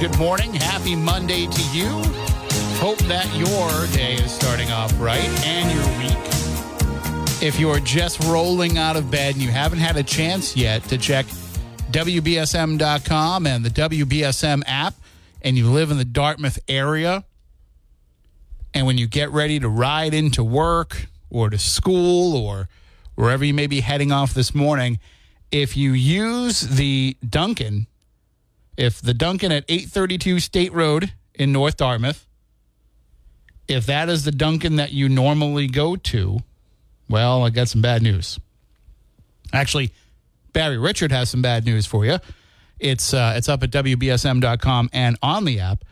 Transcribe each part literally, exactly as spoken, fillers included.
Good morning. Happy Monday to you. Hope that your day is starting off right and your week. If you are just rolling out of bed and you haven't had a chance yet to check W B S M dot com and the W B S M app, and you live in the Dartmouth area, and when you get ready to ride into work or to school or wherever you may be heading off this morning, if you use the Dunkin', If the Dunkin' at eight thirty-two State Road in North Dartmouth, if that is the Dunkin' that you normally go to, well, I got some bad news. Actually, Barry Richard has some bad news for you. It's uh, it's up at W B S M dot com and on the app.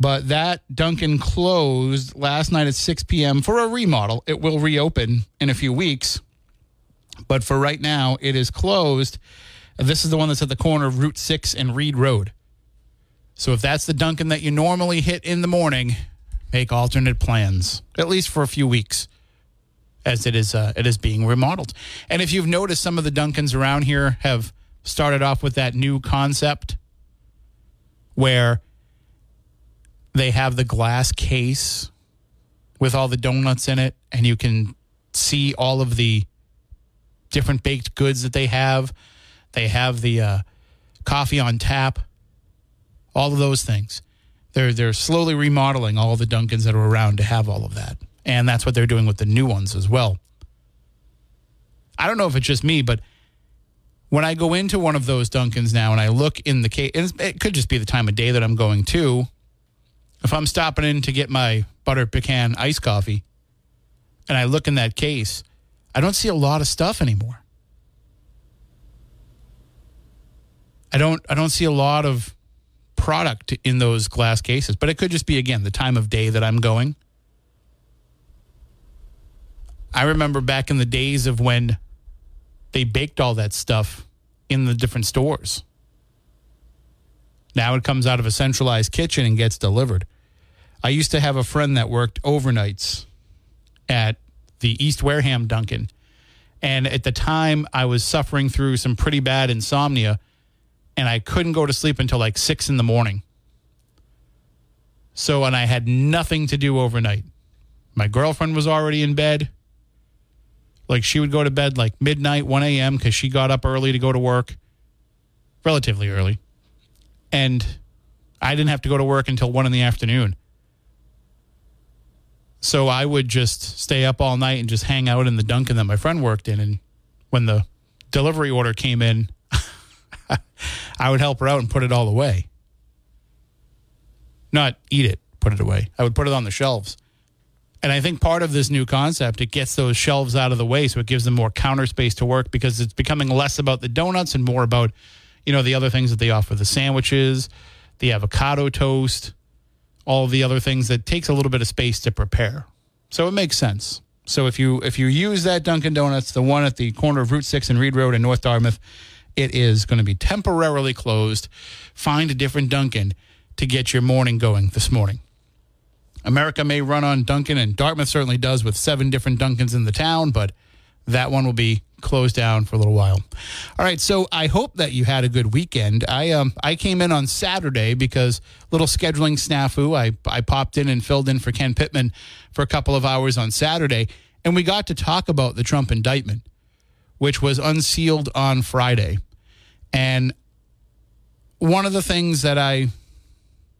But that Dunkin' closed last night at six p.m. for a remodel. It will reopen in a few weeks. But for right now, it is closed. This is the one that's at the corner of Route six and Reed Road. So if that's the Dunkin' that you normally hit in the morning, make alternate plans, at least for a few weeks, as it is uh, it is being remodeled. And if you've noticed, some of the Dunkins around here have started off with that new concept where they have the glass case with all the donuts in it, and you can see all of the different baked goods that they have. They have the uh, coffee on tap, all of those things. They're they're slowly remodeling all the Dunkins that are around to have all of that. And that's what they're doing with the new ones as well. I don't know if it's just me, but when I go into one of those Dunkins now and I look in the case, and it could just be the time of day that I'm going to, if I'm stopping in to get my butter pecan iced coffee and I look in that case, I don't see a lot of stuff anymore. I don't I don't see a lot of product in those glass cases, but it could just be, again, the time of day that I'm going. I remember back in the days of when they baked all that stuff in the different stores. Now it comes out of a centralized kitchen and gets delivered. I used to have a friend that worked overnights at the East Wareham Dunkin', and at the time I was suffering through some pretty bad insomnia, and I couldn't go to sleep until like six in the morning. So, and I had nothing to do overnight. My girlfriend was already in bed. Like, she would go to bed like midnight, one a.m. because she got up early to go to work. Relatively early. And I didn't have to go to work until one in the afternoon. So I would just stay up all night and just hang out in the Dunkin' that my friend worked in. And when the delivery order came in, I would help her out and put it all away. Not eat it, put it away. I would put it on the shelves. And I think part of this new concept, it gets those shelves out of the way, so it gives them more counter space to work, because it's becoming less about the donuts and more about, you know, the other things that they offer, the sandwiches, the avocado toast, all the other things that takes a little bit of space to prepare. So it makes sense. So if you if you use that Dunkin' Donuts, the one at the corner of Route six and Reed Road in North Dartmouth, it is going to be temporarily closed. Find a different Dunkin' to get your morning going this morning. America may run on Dunkin', and Dartmouth certainly does with seven different Dunkins in the town, but that one will be closed down for a little while. All right, so I hope that you had a good weekend. I um I came in on Saturday because little scheduling snafu. I, I popped in and filled in for Ken Pittman for a couple of hours on Saturday, and we got to talk about the Trump indictment, which was unsealed on Friday. And one of the things that I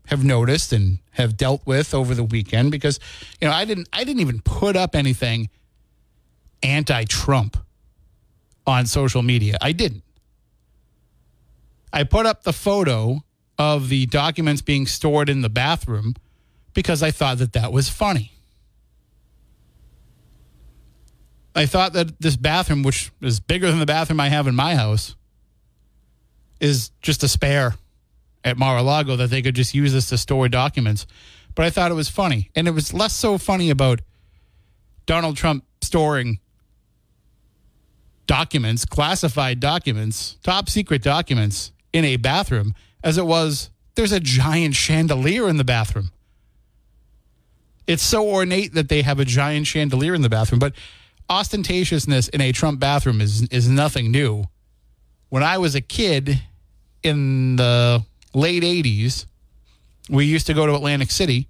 have noticed and have dealt with over the weekend, because, you know, I didn't I didn't even put up anything anti-Trump on social media. I didn't. I put up the photo of the documents being stored in the bathroom because I thought that that was funny. I thought that this bathroom, which is bigger than the bathroom I have in my house, is just a spare at Mar-a-Lago that they could just use this to store documents. But I thought it was funny. And it was less so funny about Donald Trump storing documents, classified documents, top secret documents in a bathroom, as it was there's a giant chandelier in the bathroom. It's so ornate that they have a giant chandelier in the bathroom. But ostentatiousness in a Trump bathroom is is nothing new. When I was a kid in the late eighties, we used to go to Atlantic City.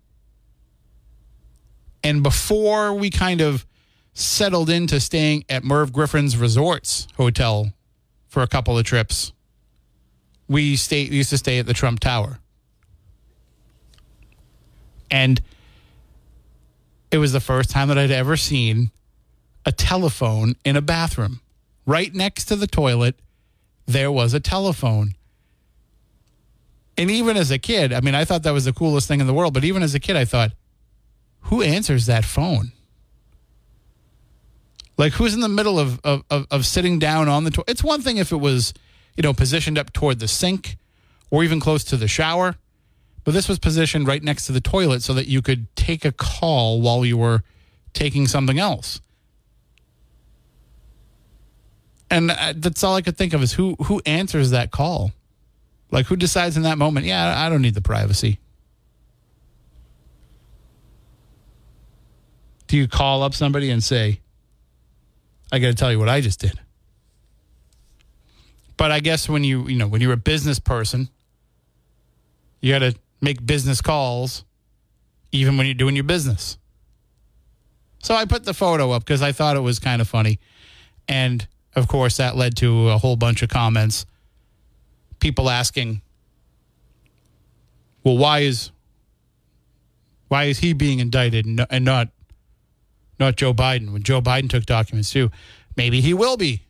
And before we kind of settled into staying at Merv Griffin's Resorts Hotel for a couple of trips, we stay, used to stay at the Trump Tower. And it was the first time that I'd ever seen a telephone in a bathroom. Right next to the toilet, there was a telephone. And even as a kid, I mean, I thought that was the coolest thing in the world, but even as a kid, I thought, who answers that phone? Like, who's in the middle of of, of, of sitting down on the toilet? It's one thing if it was, you know, positioned up toward the sink or even close to the shower. But this was positioned right next to the toilet so that you could take a call while you were taking something else. And that's all I could think of is who who answers that call? Like, who decides in that moment, yeah, I don't need the privacy. Do you call up somebody and say, I got to tell you what I just did? But I guess when you, you know, when you're a business person, you got to make business calls even when you're doing your business. So I put the photo up because I thought it was kind of funny. And, of course, that led to a whole bunch of comments. People asking, well, why is why is he being indicted and, and not, not Joe Biden? When Joe Biden took documents, too, maybe he will be.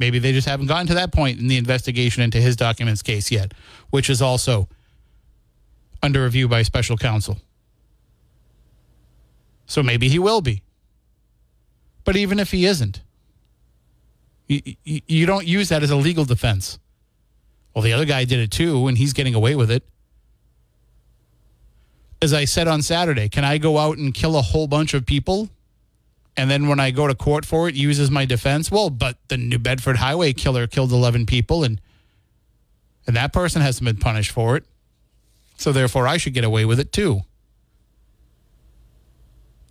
Maybe they just haven't gotten to that point in the investigation into his documents case yet, which is also under review by special counsel. So maybe he will be. But even if he isn't, you, you, you don't use that as a legal defense. Well, the other guy did it too, and he's getting away with it. As I said on Saturday, can I go out and kill a whole bunch of people? And then when I go to court for it, use as my defense? Well, but the New Bedford Highway killer killed eleven people, and and that person hasn't been punished for it. So therefore, I should get away with it too.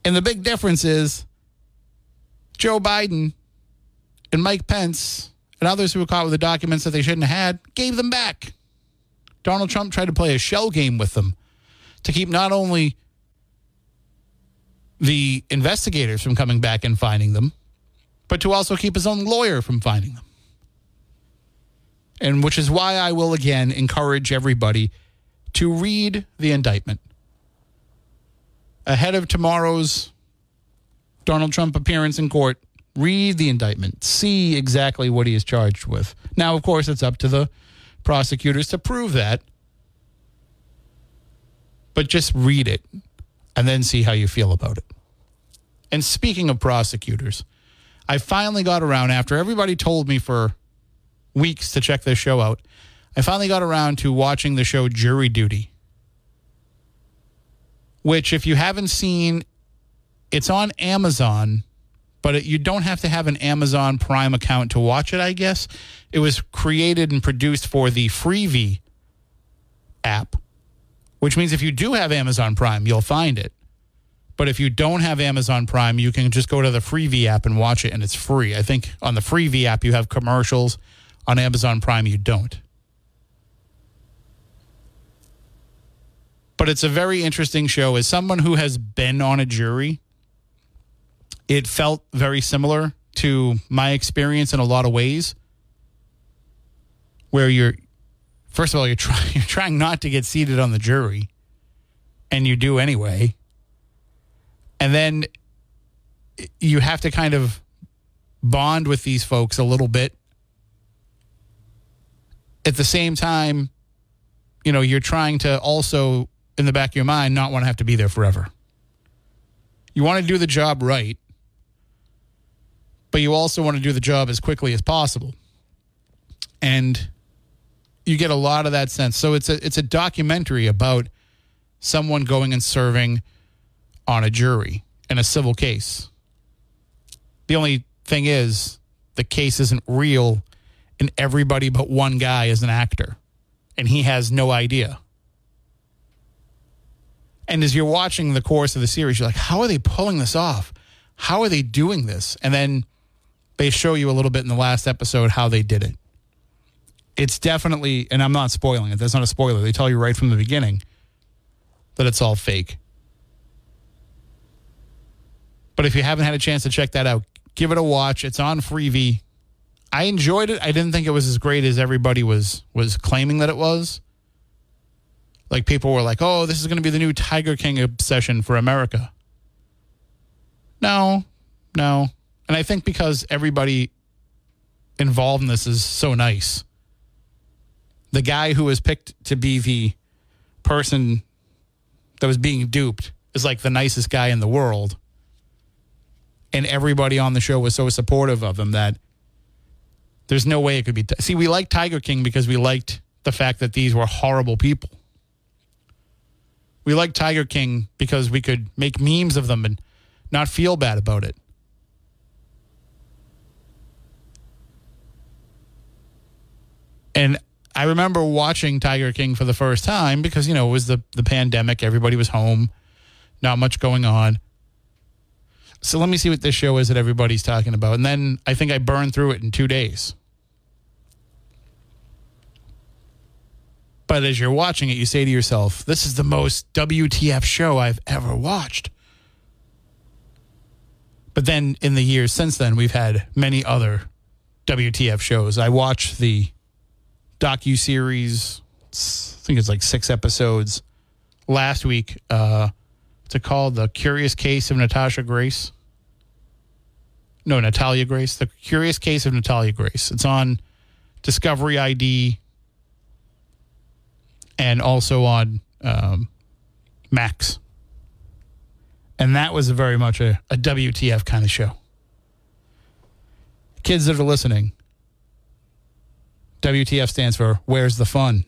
And the big difference is Joe Biden and Mike Pence and others who were caught with the documents that they shouldn't have had gave them back. Donald Trump tried to play a shell game with them to keep not only the investigators from coming back and finding them, but to also keep his own lawyer from finding them. And which is why I will again encourage everybody to read the indictment ahead of tomorrow's Donald Trump appearance in court. Read the indictment. See exactly what he is charged with. Now, of course, it's up to the prosecutors to prove that. But just read it and then see how you feel about it. And speaking of prosecutors, I finally got around, after everybody told me for weeks to check this show out, I finally got around to watching the show Jury Duty, which, if you haven't seen, it's on Amazon, but it, you don't have to have an Amazon Prime account to watch it, I guess. It was created and produced for the Freevee app, which means if you do have Amazon Prime, you'll find it. But if you don't have Amazon Prime, you can just go to the Freevee app and watch it, and it's free. I think on the Freevee app, you have commercials. On Amazon Prime, you don't. But it's a very interesting show. As someone who has been on a jury, it felt very similar to my experience in a lot of ways, where you're, first of all, you're, try, you're trying not to get seated on the jury, and you do anyway. And then you have to kind of bond with these folks a little bit. At the same time, you know, you're trying to also, in the back of your mind, not want to have to be there forever. You want to do the job right, but you also want to do the job as quickly as possible. And you get a lot of that sense. So it's a it's a documentary about someone going and serving on a jury in a civil case. The only thing is the case isn't real and everybody but one guy is an actor and he has no idea. And as you're watching the course of the series, you're like, how are they pulling this off? How are they doing this? And then they show you a little bit in the last episode how they did it. It's definitely, and I'm not spoiling it. That's not a spoiler. They tell you right from the beginning that it's all fake. But if you haven't had a chance to check that out, give it a watch. It's on Freevee. I enjoyed it. I didn't think it was as great as everybody was was claiming that it was. Like, people were like, oh, this is going to be the new Tiger King obsession for America. No, no. And I think because everybody involved in this is so nice. The guy who was picked to be the person that was being duped is like the nicest guy in the world. And everybody on the show was so supportive of him that there's no way it could be. T- See, we liked Tiger King because we liked the fact that these were horrible people. We liked Tiger King because we could make memes of them and not feel bad about it. And I remember watching Tiger King for the first time because, you know, it was the, the pandemic. Everybody was home. Not much going on. So let me see what this show is that everybody's talking about. And then I think I burned through it in two days. But as you're watching it, you say to yourself, this is the most W T F show I've ever watched. But then in the years since then, we've had many other W T F shows. I watched the docuseries, I think it's like six episodes, last week. Uh, It's called The Curious Case of Natasha Grace. No, Natalia Grace. The Curious Case of Natalia Grace. It's on Discovery I D and also on um, Max. And that was very much a, a W T F kind of show. Kids that are listening, W T F stands for Where's the Fun?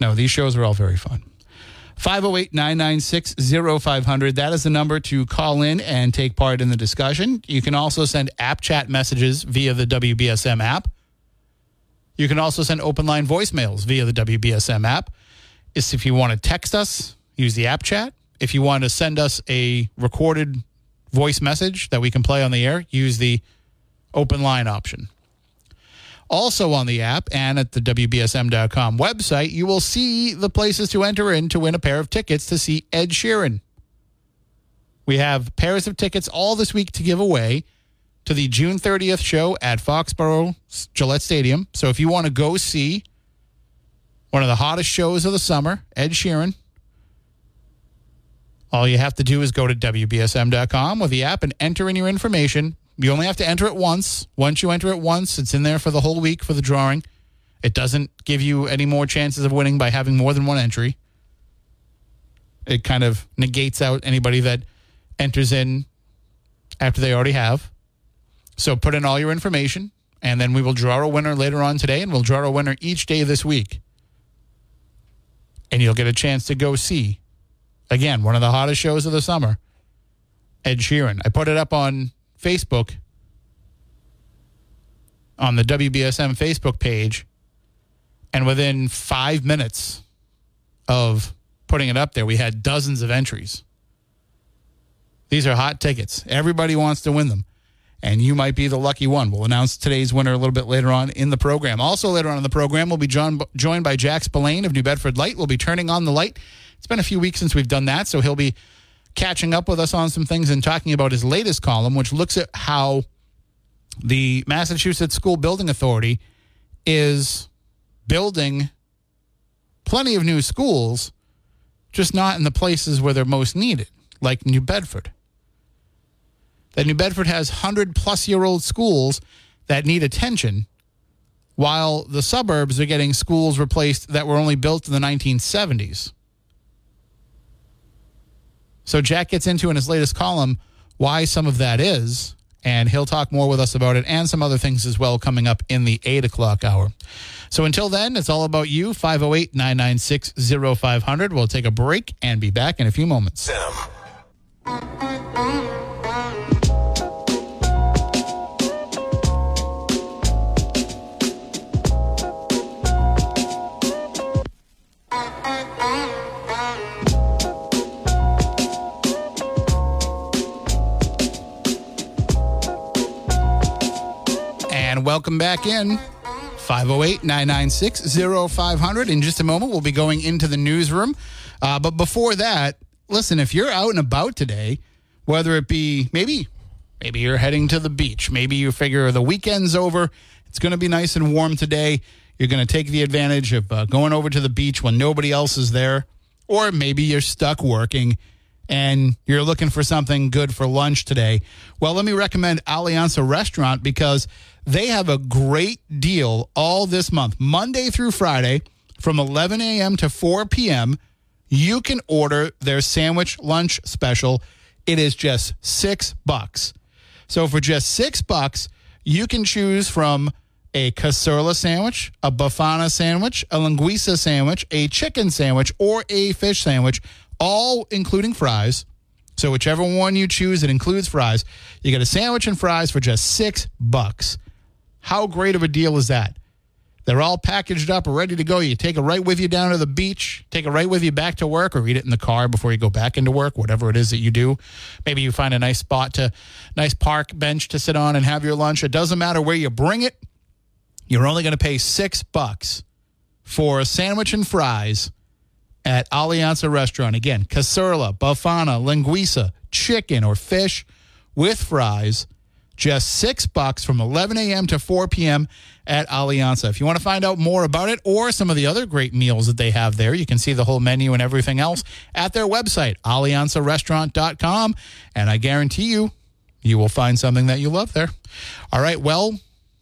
No, these shows are all very fun. five oh eight, nine nine six, oh five hundred. That is the number to call in and take part in the discussion. You can also send app chat messages via the W B S M app. You can also send open line voicemails via the W B S M app. It's if you want to text us, use the app chat. If you want to send us a recorded voice message that we can play on the air, use the open line option. Also on the app and at the W B S M dot com website, you will see the places to enter in to win a pair of tickets to see Ed Sheeran. We have pairs of tickets all this week to give away to the June thirtieth show at Foxborough Gillette Stadium. So if you want to go see one of the hottest shows of the summer, Ed Sheeran, all you have to do is go to W B S M dot com with the app and enter in your information. You only have to enter it once. Once you enter it once, it's in there for the whole week for the drawing. It doesn't give you any more chances of winning by having more than one entry. It kind of negates out anybody that enters in after they already have. So put in all your information, and then we will draw a winner later on today, and we'll draw a winner each day this week. And you'll get a chance to go see, again, one of the hottest shows of the summer, Ed Sheeran. I put it up on Facebook, on the W B S M Facebook page, and within five minutes of putting it up there, we had dozens of entries. These are hot tickets. Everybody wants to win them, and you might be the lucky one. We'll announce today's winner a little bit later on in the program. Also later on in the program, we'll be John, joined by Jack Splain of New Bedford Light. We'll be turning on the light. It's been a few weeks since we've done that, so he'll be catching up with us on some things and talking about his latest column, which looks at how the Massachusetts School Building Authority is building plenty of new schools, just not in the places where they're most needed, like New Bedford. That New Bedford has one hundred plus year old schools that need attention, while the suburbs are getting schools replaced that were only built in the nineteen seventies. So Jack gets into in his latest column why some of that is and he'll talk more with us about it and some other things as well coming up in the eight o'clock hour. So until then, it's all about you, five oh eight, nine nine six, oh five hundred. We'll take a break and be back in a few moments. Welcome back in, five oh eight, nine nine six, oh five hundred. In just a moment, we'll be going into the newsroom. Uh, but before that, listen, if you're out and about today, whether it be maybe, maybe you're heading to the beach, maybe you figure the weekend's over, it's going to be nice and warm today, you're going to take the advantage of uh, going over to the beach when nobody else is there, or maybe you're stuck working and you're looking for something good for lunch today. Well, let me recommend Alianza Restaurant, because they have a great deal all this month. Monday through Friday from eleven a.m. to four p.m., you can order their sandwich lunch special. It is just six bucks. So for just six bucks, you can choose from a cassoulet sandwich, a bafana sandwich, a linguiça sandwich, a chicken sandwich, or a fish sandwich, all including fries. So whichever one you choose, it includes fries. You get a sandwich and fries for just six bucks. How great of a deal is that? They're all packaged up, ready to go. You take it right with you down to the beach, take it right with you back to work, or eat it in the car before you go back into work, whatever it is that you do. Maybe you find a nice spot to, nice park bench to sit on and have your lunch. It doesn't matter where you bring it. You're only going to pay six bucks for a sandwich and fries at Alianza Restaurant. Again, cassoulet, bafana, linguiça, chicken or fish with fries. Just six bucks from eleven a.m. to four p.m. at Alianza. If you want to find out more about it or some of the other great meals that they have there, you can see the whole menu and everything else at their website, Alianza Restaurant dot com. And I guarantee you, you will find something that you love there. All right, well,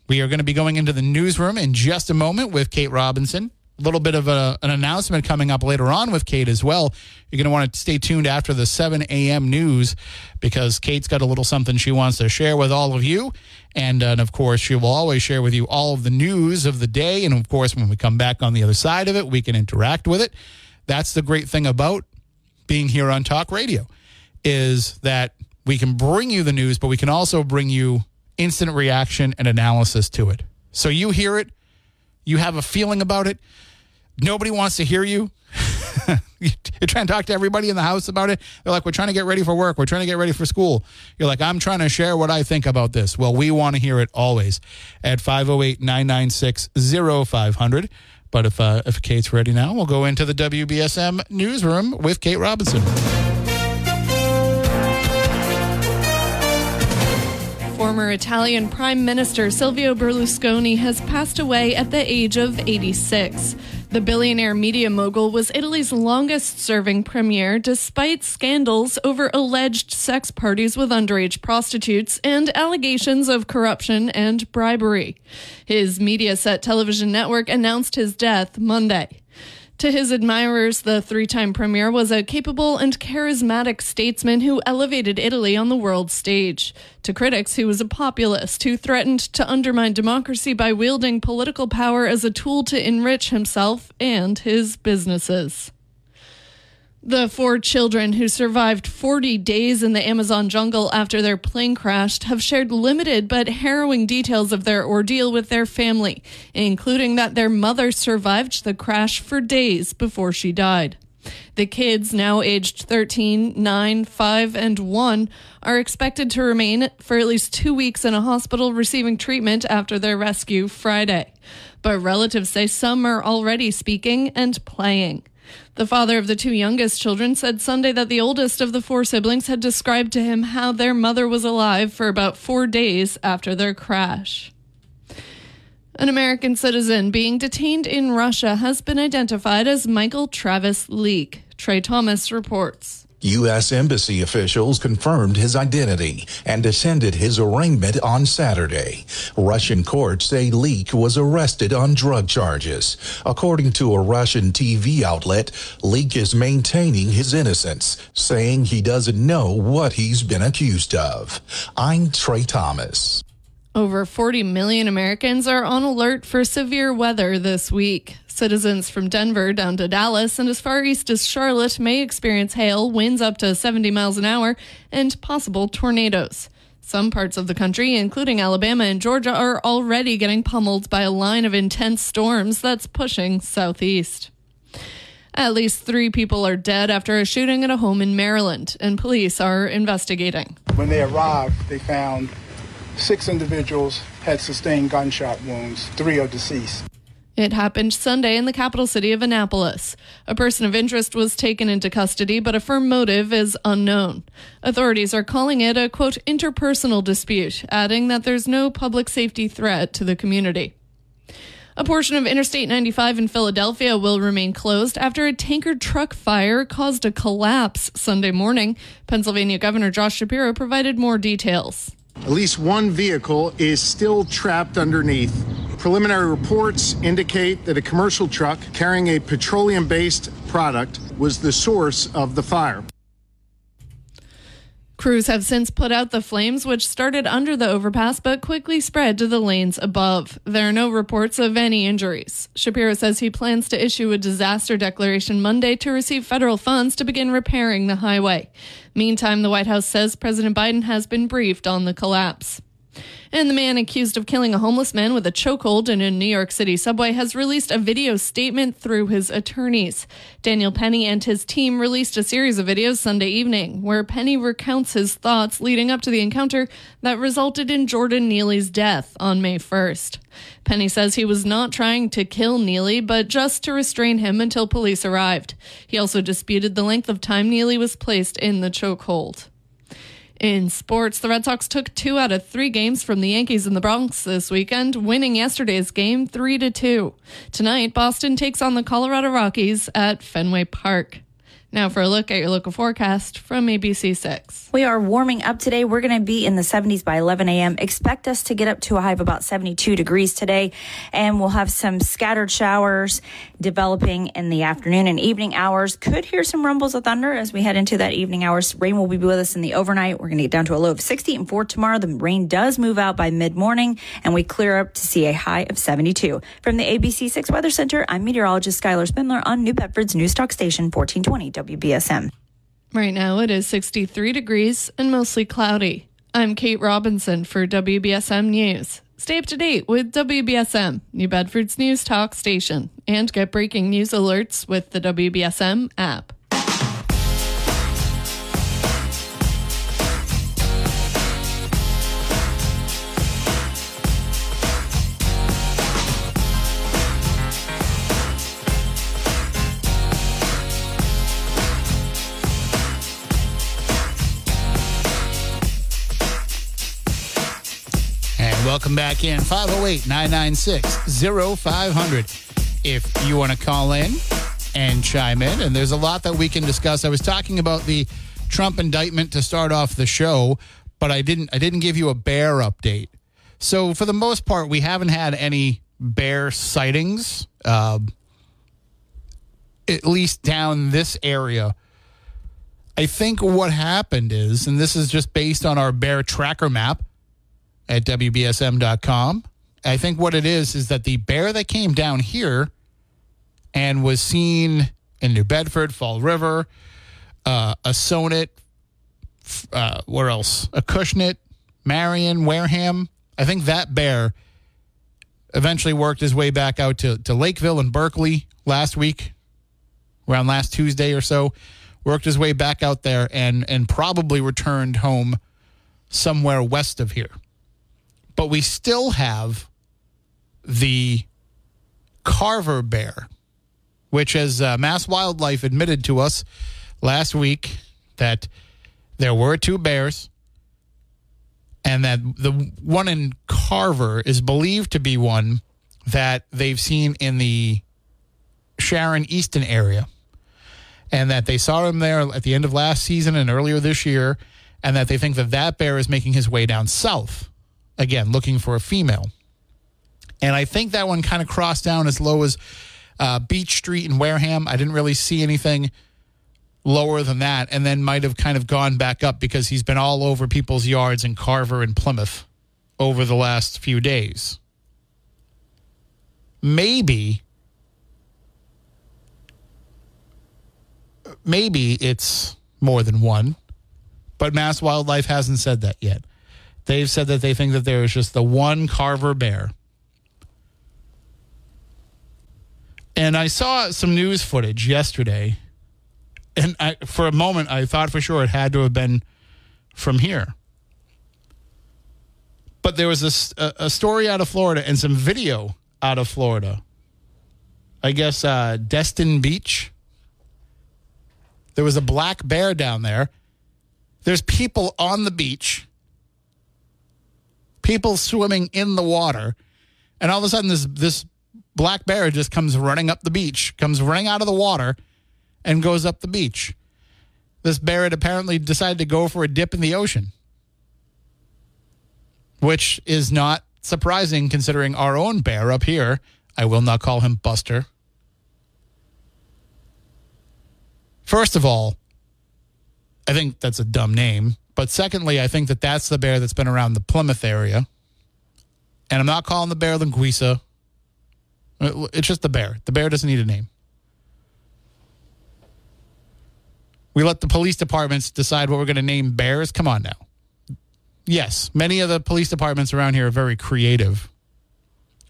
we are going to be going into the newsroom in just a moment with Kate Robinson. A little bit of a, an announcement coming up later on with Kate as well. You're going to want to stay tuned after the seven a.m. news, because Kate's got a little something she wants to share with all of you. And, and, of course, she will always share with you all of the news of the day. And, of course, when we come back on the other side of it, we can interact with it. That's the great thing about being here on Talk Radio, is that we can bring you the news, but we can also bring you instant reaction and analysis to it. So you hear it. You have a feeling about it. Nobody wants to hear you. You're trying to talk to everybody in the house about it. They're like, we're trying to get ready for work. We're trying to get ready for school. You're like, I'm trying to share what I think about this. Well, we want to hear it always at five oh eight, nine nine six, oh five hundred. But if, uh, if Kate's ready now, we'll go into the W B S M newsroom with Kate Robinson. Former Italian Prime Minister Silvio Berlusconi has passed away at the age of eighty-six. The billionaire media mogul was Italy's longest-serving premier, despite scandals over alleged sex parties with underage prostitutes and allegations of corruption and bribery. His Mediaset television network announced his death Monday. To his admirers, the three-time premier was a capable and charismatic statesman who elevated Italy on the world stage. To critics, he was a populist who threatened to undermine democracy by wielding political power as a tool to enrich himself and his businesses. The four children who survived forty days in the Amazon jungle after their plane crashed have shared limited but harrowing details of their ordeal with their family, including that their mother survived the crash for days before she died. The kids, now aged thirteen, nine, five, and one, are expected to remain for at least two weeks in a hospital receiving treatment after their rescue Friday. But relatives say some are already speaking and playing. The father of the two youngest children said Sunday that the oldest of the four siblings had described to him how their mother was alive for about four days after their crash. An American citizen being detained in Russia has been identified as Michael Travis Leake, Trey Thomas reports. U S embassy officials confirmed his identity and attended his arraignment on Saturday. Russian courts say Leake was arrested on drug charges. According to a Russian T V outlet, Leake is maintaining his innocence, saying he doesn't know what he's been accused of. I'm Trey Thomas. Over forty million Americans are on alert for severe weather this week. Citizens from Denver down to Dallas and as far east as Charlotte may experience hail, winds up to seventy miles an hour, and possible tornadoes. Some parts of the country, including Alabama and Georgia, are already getting pummeled by a line of intense storms that's pushing southeast. At least three people are dead after a shooting at a home in Maryland, and police are investigating. When they arrived, they found six individuals had sustained gunshot wounds. Three are deceased. It happened Sunday in the capital city of Annapolis. A person of interest was taken into custody, but a firm motive is unknown. Authorities are calling it a, quote, interpersonal dispute, adding that there's no public safety threat to the community. A portion of Interstate ninety-five in Philadelphia will remain closed after a tanker truck fire caused a collapse Sunday morning. Pennsylvania Governor Josh Shapiro provided more details. At least one vehicle is still trapped underneath. Preliminary reports indicate that a commercial truck carrying a petroleum-based product was the source of the fire. Crews have since put out the flames, which started under the overpass but quickly spread to the lanes above. There are no reports of any injuries. Shapiro says he plans to issue a disaster declaration Monday to receive federal funds to begin repairing the highway. Meantime, the White House says President Biden has been briefed on the collapse. And the man accused of killing a homeless man with a chokehold in a New York City subway has released a video statement through his attorneys. Daniel Penny and his team released a series of videos Sunday evening where Penny recounts his thoughts leading up to the encounter that resulted in Jordan Neely's death on May first. Penny says he was not trying to kill Neely, but just to restrain him until police arrived. He also disputed the length of time Neely was placed in the chokehold. In sports, the Red Sox took two out of three games from the Yankees in the Bronx this weekend, winning yesterday's game three to two. Tonight, Boston takes on the Colorado Rockies at Fenway Park. Now for a look at your local forecast from A B C six. We are warming up today. We're going to be in the seventies by eleven a.m. Expect us to get up to a high of about seventy-two degrees today, and we'll have some scattered showers developing in the afternoon and evening hours. Could hear some rumbles of thunder as we head into that evening hours. Rain will be with us in the overnight. We're going to get down to a low of sixty, and for tomorrow, the rain does move out by mid-morning, and we clear up to see a high of seventy-two. From the A B C six Weather Center, I'm meteorologist Skylar Spindler on New Bedford's News Talk Station fourteen twenty. W B S M. Right now it is sixty-three degrees and mostly cloudy. I'm Kate Robinson for W B S M News. Stay up to date with W B S M, New Bedford's News Talk Station, and get breaking news alerts with the W B S M app. Welcome back in, five oh eight, nine nine six, oh five hundred. If you want to call in and chime in, and there's a lot that we can discuss. I was talking about the Trump indictment to start off the show, but I didn't I didn't give you a bear update. So for the most part, we haven't had any bear sightings, uh, at least down this area. I think what happened is, and this is just based on our bear tracker map, at W B S M dot com. I think what it is is that the bear that came down here and was seen in New Bedford, Fall River, uh, Asonet, uh, where else? Acushnet, Marion, Wareham. I think that bear eventually worked his way back out to, to Lakeville and Berkeley last week, around last Tuesday or so, worked his way back out there and and probably returned home somewhere west of here. But we still have the Carver bear, which as uh, Mass Wildlife admitted to us last week that there were two bears and that the one in Carver is believed to be one that they've seen in the Sharon Easton area. and that they saw him there at the end of last season and earlier this year, and that they think that that bear is making his way down south, again, looking for a female. And I think that one kind of crossed down as low as uh, Beach Street in Wareham. I didn't really see anything lower than that, and then might have kind of gone back up because he's been all over people's yards in Carver and Plymouth over the last few days. Maybe, maybe it's more than one, but Mass Wildlife hasn't said that yet. They've said that they think that there is just the one Carver bear. And I saw some news footage yesterday, and I, for a moment I thought for sure it had to have been from here. But there was a, a story out of Florida and some video out of Florida. I guess uh, Destin Beach. There was a black bear down there. There's people on the beach, people swimming in the water, and all of a sudden this this black bear just comes running up the beach, comes running out of the water, and goes up the beach. This bear had apparently decided to go for a dip in the ocean, which is not surprising considering our own bear up here. I will not call him Buster. First of all, I think that's a dumb name. But secondly, I think that that's the bear that's been around the Plymouth area. And I'm not calling the bear Linguisa. It's just the bear. The bear doesn't need a name. We let the police departments decide what we're going to name bears. Come on now. Yes, many of the police departments around here are very creative,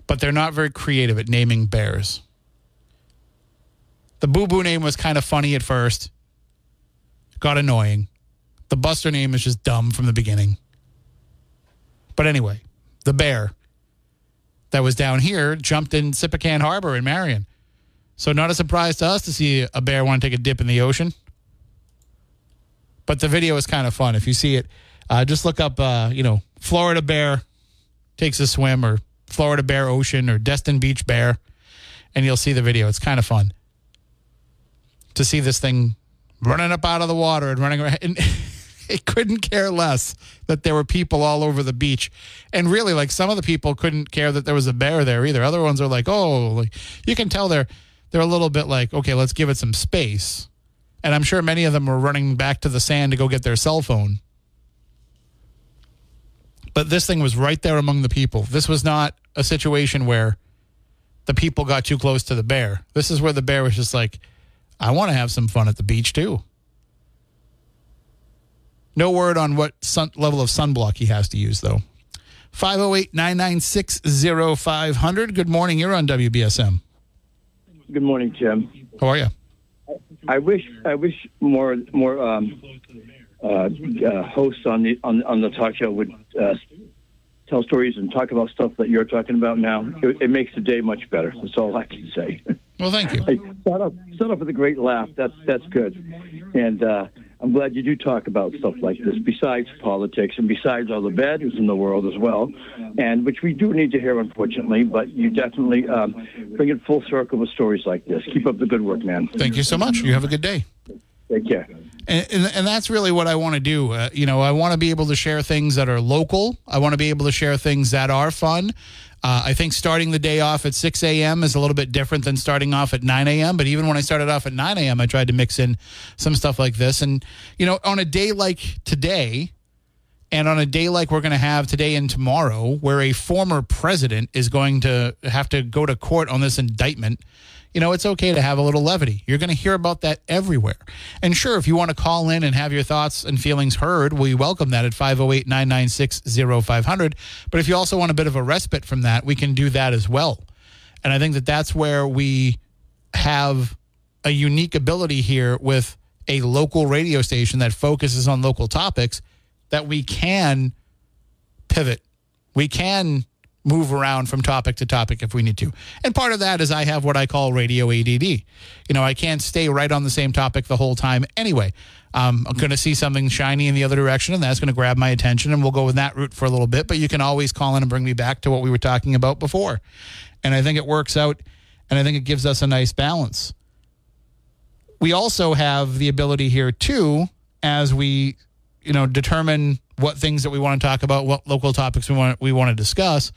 but they're not very creative at naming bears. The Boo Boo name was kind of funny at first, got annoying. The Buster name is just dumb from the beginning. But anyway, the bear that was down here jumped in Sippican Harbor in Marion. So not a surprise to us to see a bear want to take a dip in the ocean. But the video is kind of fun. If you see it, Uh, just look up, uh, you know, Florida bear takes a swim, or Florida bear ocean, or Destin Beach bear, and you'll see the video. It's kind of fun to see this thing running up out of the water and running around. And it couldn't care less that there were people all over the beach. And really, like, some of the people couldn't care that there was a bear there either. Other ones are like, oh, like, you can tell they're they're a little bit like, okay, let's give it some space. And I'm sure many of them were running back to the sand to go get their cell phone. But this thing was right there among the people. This was not a situation where the people got too close to the bear. This is where the bear was just like, I want to have some fun at the beach too. No word on what sun, level of sunblock he has to use, though. five oh eight, nine nine six, oh five hundred. Good morning. You're on W B S M. Good morning, Jim. How are you? I wish I wish more more um Uh, uh, hosts on the on, on the talk show would uh, tell stories and talk about stuff that you're talking about now. It, it makes the day much better. That's all I can say. Well, thank you. I start off, start off with a great laugh. That's that's good, and uh, I'm glad you do talk about stuff like this. Besides politics and besides all the bad news in the world as well, and which we do need to hear, unfortunately. But you definitely um, bring it full circle with stories like this. Keep up the good work, man. Thank you so much. You have a good day. Take care. And, and, and that's really what I want to do. Uh, you know, I want to be able to share things that are local. I want to be able to share things that are fun. Uh, I think starting the day off at six a.m. is a little bit different than starting off at nine a.m. But even when I started off at nine a.m., I tried to mix in some stuff like this. And, you know, on a day like today, and on a day like we're going to have today and tomorrow, where a former president is going to have to go to court on this indictment, you know, it's okay to have a little levity. You're going to hear about that everywhere. And sure, if you want to call in and have your thoughts and feelings heard, we welcome that at five oh eight, nine nine six, oh five hundred. But if you also want a bit of a respite from that, we can do that as well. And I think that that's where we have a unique ability here with a local radio station that focuses on local topics, that we can pivot. We can move around from topic to topic if we need to. And part of that is I have what I call radio A D D. You know, I can't stay right on the same topic the whole time anyway. Um, I'm going to see something shiny in the other direction, and that's going to grab my attention, and we'll go with that route for a little bit. But you can always call in and bring me back to what we were talking about before. And I think it works out, and I think it gives us a nice balance. we also have the ability here, too, as we, you know, determine what things that we want to talk about, what local topics we want we want to discuss.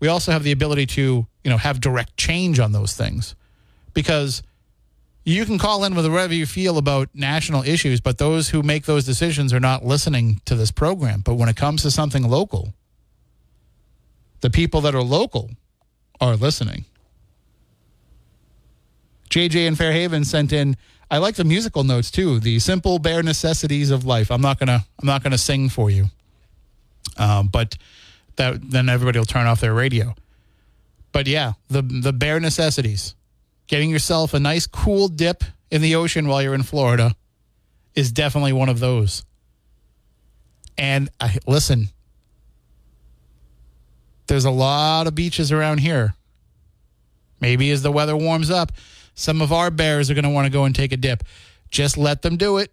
We also have the ability to, you know, have direct change on those things, because you can call in with whatever you feel about national issues, but those who make those decisions are not listening to this program. But when it comes to something local, the people that are local are listening. J J in Fairhaven sent in, I like the musical notes too, the simple bare necessities of life. I'm not gonna I'm not gonna sing for you. Um, but that then everybody will turn off their radio. But yeah, the the bare necessities. Getting yourself a nice cool dip in the ocean while you're in Florida is definitely one of those. And I, listen, there's a lot of beaches around here. Maybe as the weather warms up, some of our bears are going to want to go and take a dip. Just let them do it.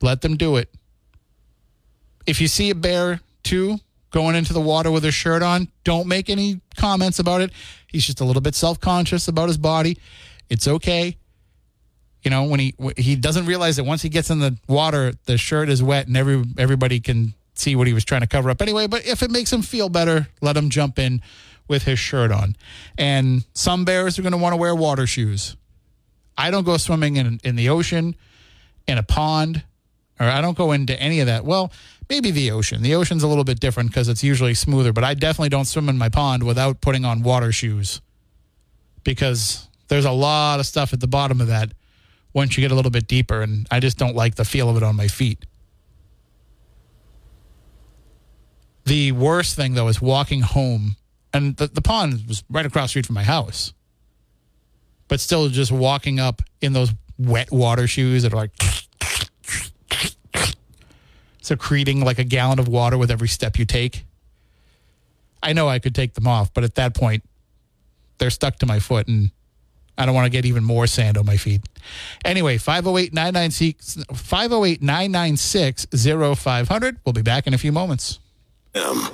Let them do it. If you see a bear, too, going into the water with his shirt on, don't make any comments about it. He's just a little bit self-conscious about his body. It's okay. You know, when he he doesn't realize that once he gets in the water, the shirt is wet and every everybody can see what he was trying to cover up anyway. But if it makes him feel better, let him jump in with his shirt on. And some bears are going to want to wear water shoes. I don't go swimming in in the ocean, in a pond, or I don't go into any of that. Well, maybe the ocean. The ocean's a little bit different because it's usually smoother, but I definitely don't swim in my pond without putting on water shoes, because there's a lot of stuff at the bottom of that once you get a little bit deeper, and I just don't like the feel of it on my feet. The worst thing, though, is walking home. And the, the pond was right across the street from my house. But still just walking up in those wet water shoes that are like secreting like a gallon of water with every step you take. I know I could take them off, but at that point, they're stuck to my foot, and I don't want to get even more sand on my feet. Anyway, five oh eight, nine nine six, oh five hundred. We'll be back in a few moments. Um.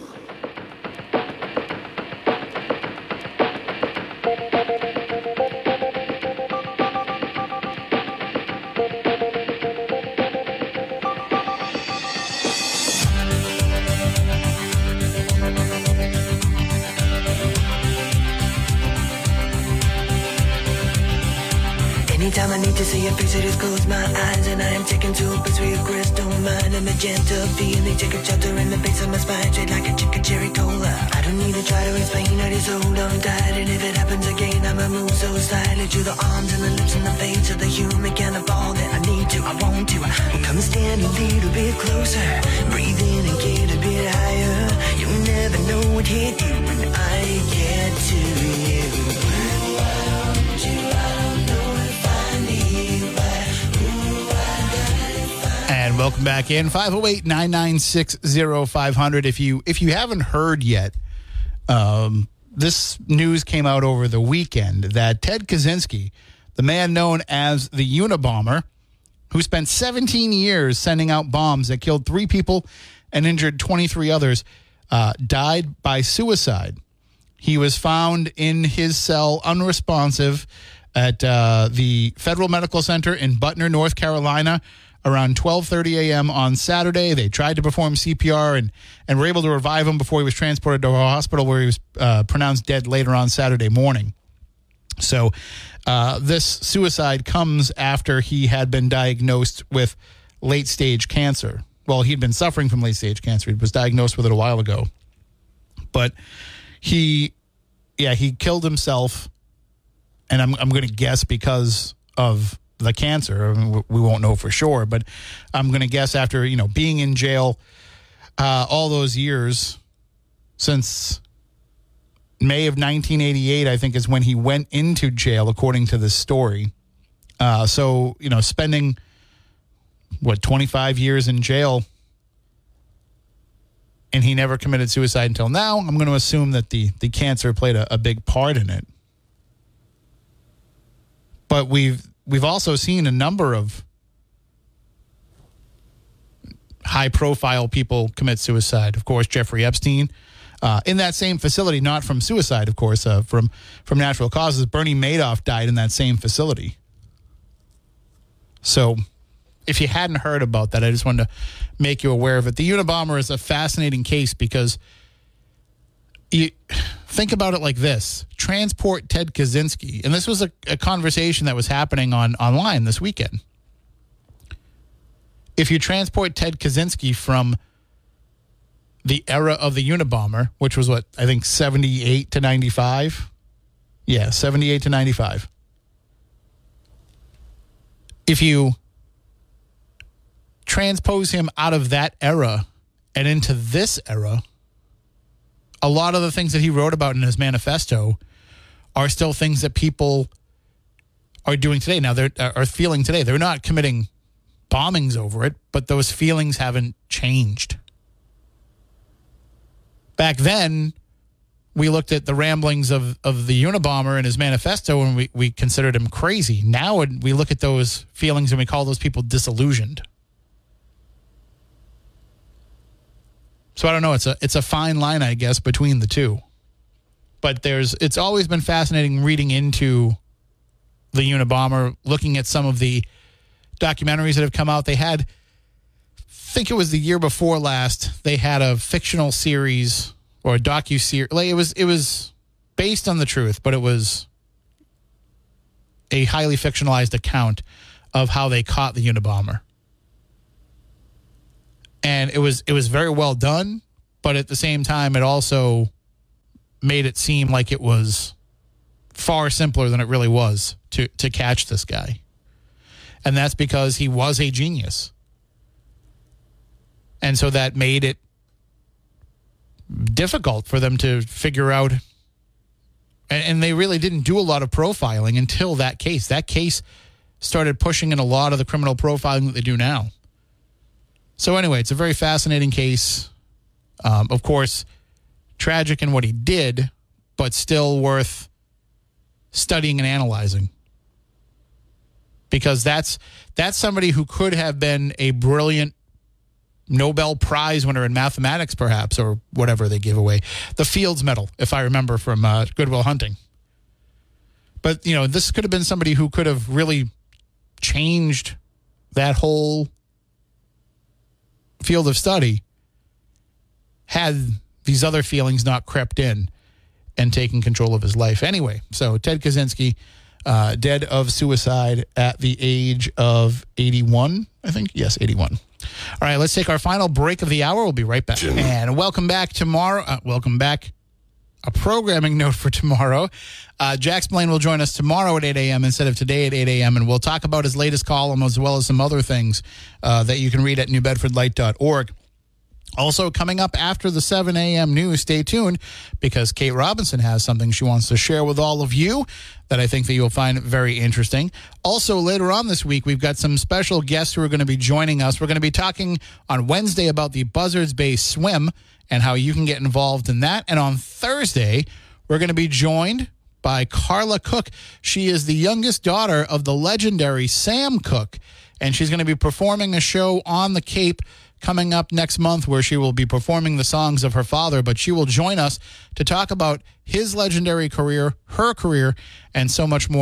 Anytime I need to see a face, I just close my eyes, and I am taken to a place where your crystal mind and magenta feeling take a chapter in the base of my spine, straight like a chicken cherry cola. I don't need to try to explain, I just hold on tight, and if it happens again, I'ma move so slightly to the arms and the lips and the face of the human kind of all that I need to, I want to. Well, come stand a little bit closer, breathe in and get a bit higher. You'll never know what hit you when I get to you. And welcome back in. Five oh eight, nine nine six, oh five hundred. If you if you haven't heard yet, um, this news came out over the weekend that Ted Kaczynski, the man known as the Unabomber, who spent seventeen years sending out bombs that killed three people and injured twenty-three others, uh, died by suicide. He was found in his cell unresponsive at uh, the Federal Medical Center in Butner, North Carolina, around twelve thirty a.m. on Saturday. They tried to perform C P R and, and were able to revive him before he was transported to a hospital where he was uh, pronounced dead later on Saturday morning. So uh, this suicide comes after he had been diagnosed with late-stage cancer. Well, he'd been suffering from late-stage cancer. He was diagnosed with it a while ago. But he, yeah, he killed himself, and I'm I'm going to guess because of the cancer. I mean, we won't know for sure, but I'm going to guess after, you know, being in jail uh, all those years since May of nineteen eighty-eight, I think is when he went into jail, according to this story. Uh, so, you know, spending what, twenty-five years in jail, and he never committed suicide until now. I'm going to assume that the, the cancer played a, a big part in it. But we've, We've also seen a number of high-profile people commit suicide. Of course, Jeffrey Epstein uh, in that same facility, not from suicide, of course, uh, from, from natural causes. Bernie Madoff died in that same facility. So if you hadn't heard about that, I just wanted to make you aware of it. The Unabomber is a fascinating case because you think about it like this. Transport Ted Kaczynski. And this was a, a conversation that was happening on online this weekend. If you transport Ted Kaczynski from the era of the Unabomber, which was what, I think seventy-eight to ninety-five? Yeah, seventy-eight to ninety-five. If you transpose him out of that era and into this era, a lot of the things that he wrote about in his manifesto are still things that people are doing today. Now, they're are feeling today. They're not committing bombings over it, but those feelings haven't changed. Back then, we looked at the ramblings of, of the Unabomber and his manifesto, and we, we considered him crazy. Now we look at those feelings and we call those people disillusioned. So I don't know. It's a it's a fine line, I guess, between the two. But there's it's always been fascinating reading into the Unabomber, looking at some of the documentaries that have come out. They had, I think it was the year before last, they had a fictional series or a docu-series. Like it was it was based on the truth, but it was a highly fictionalized account of how they caught the Unabomber. And it was it was very well done, but at the same time, it also made it seem like it was far simpler than it really was to, to catch this guy. And that's because he was a genius. And so that made it difficult for them to figure out. And, and they really didn't do a lot of profiling until that case. That case started pushing in a lot of the criminal profiling that they do now. So anyway, it's a very fascinating case. Um, of course, tragic in what he did, but still worth studying and analyzing. Because that's that's somebody who could have been a brilliant Nobel Prize winner in mathematics, perhaps, or whatever they give away. The Fields Medal, if I remember from uh, Good Will Hunting. But, you know, this could have been somebody who could have really changed that whole field of study had these other feelings not crept in and taken control of his life. Anyway, so Ted Kaczynski, uh, dead of suicide at the age of eighty-one, I think. Yes, eighty-one. All right, let's take our final break of the hour. We'll be right back. Jim. And welcome back tomorrow. Uh, welcome back. A programming note for tomorrow. Uh, Jack Splain will join us tomorrow at eight a.m. instead of today at eight a.m. And we'll talk about his latest column as well as some other things uh, that you can read at new bedford light dot org. Also, coming up after the seven a.m. news, stay tuned because Kate Robinson has something she wants to share with all of you that I think that you'll find very interesting. Also, later on this week, we've got some special guests who are going to be joining us. We're going to be talking on Wednesday about the Buzzards Bay swim and how you can get involved in that. And on Thursday, we're going to be joined by Carla Cook. She is the youngest daughter of the legendary Sam Cook, and she's going to be performing a show on the Cape coming up next month where she will be performing the songs of her father, but she will join us to talk about his legendary career, her career, and so much more.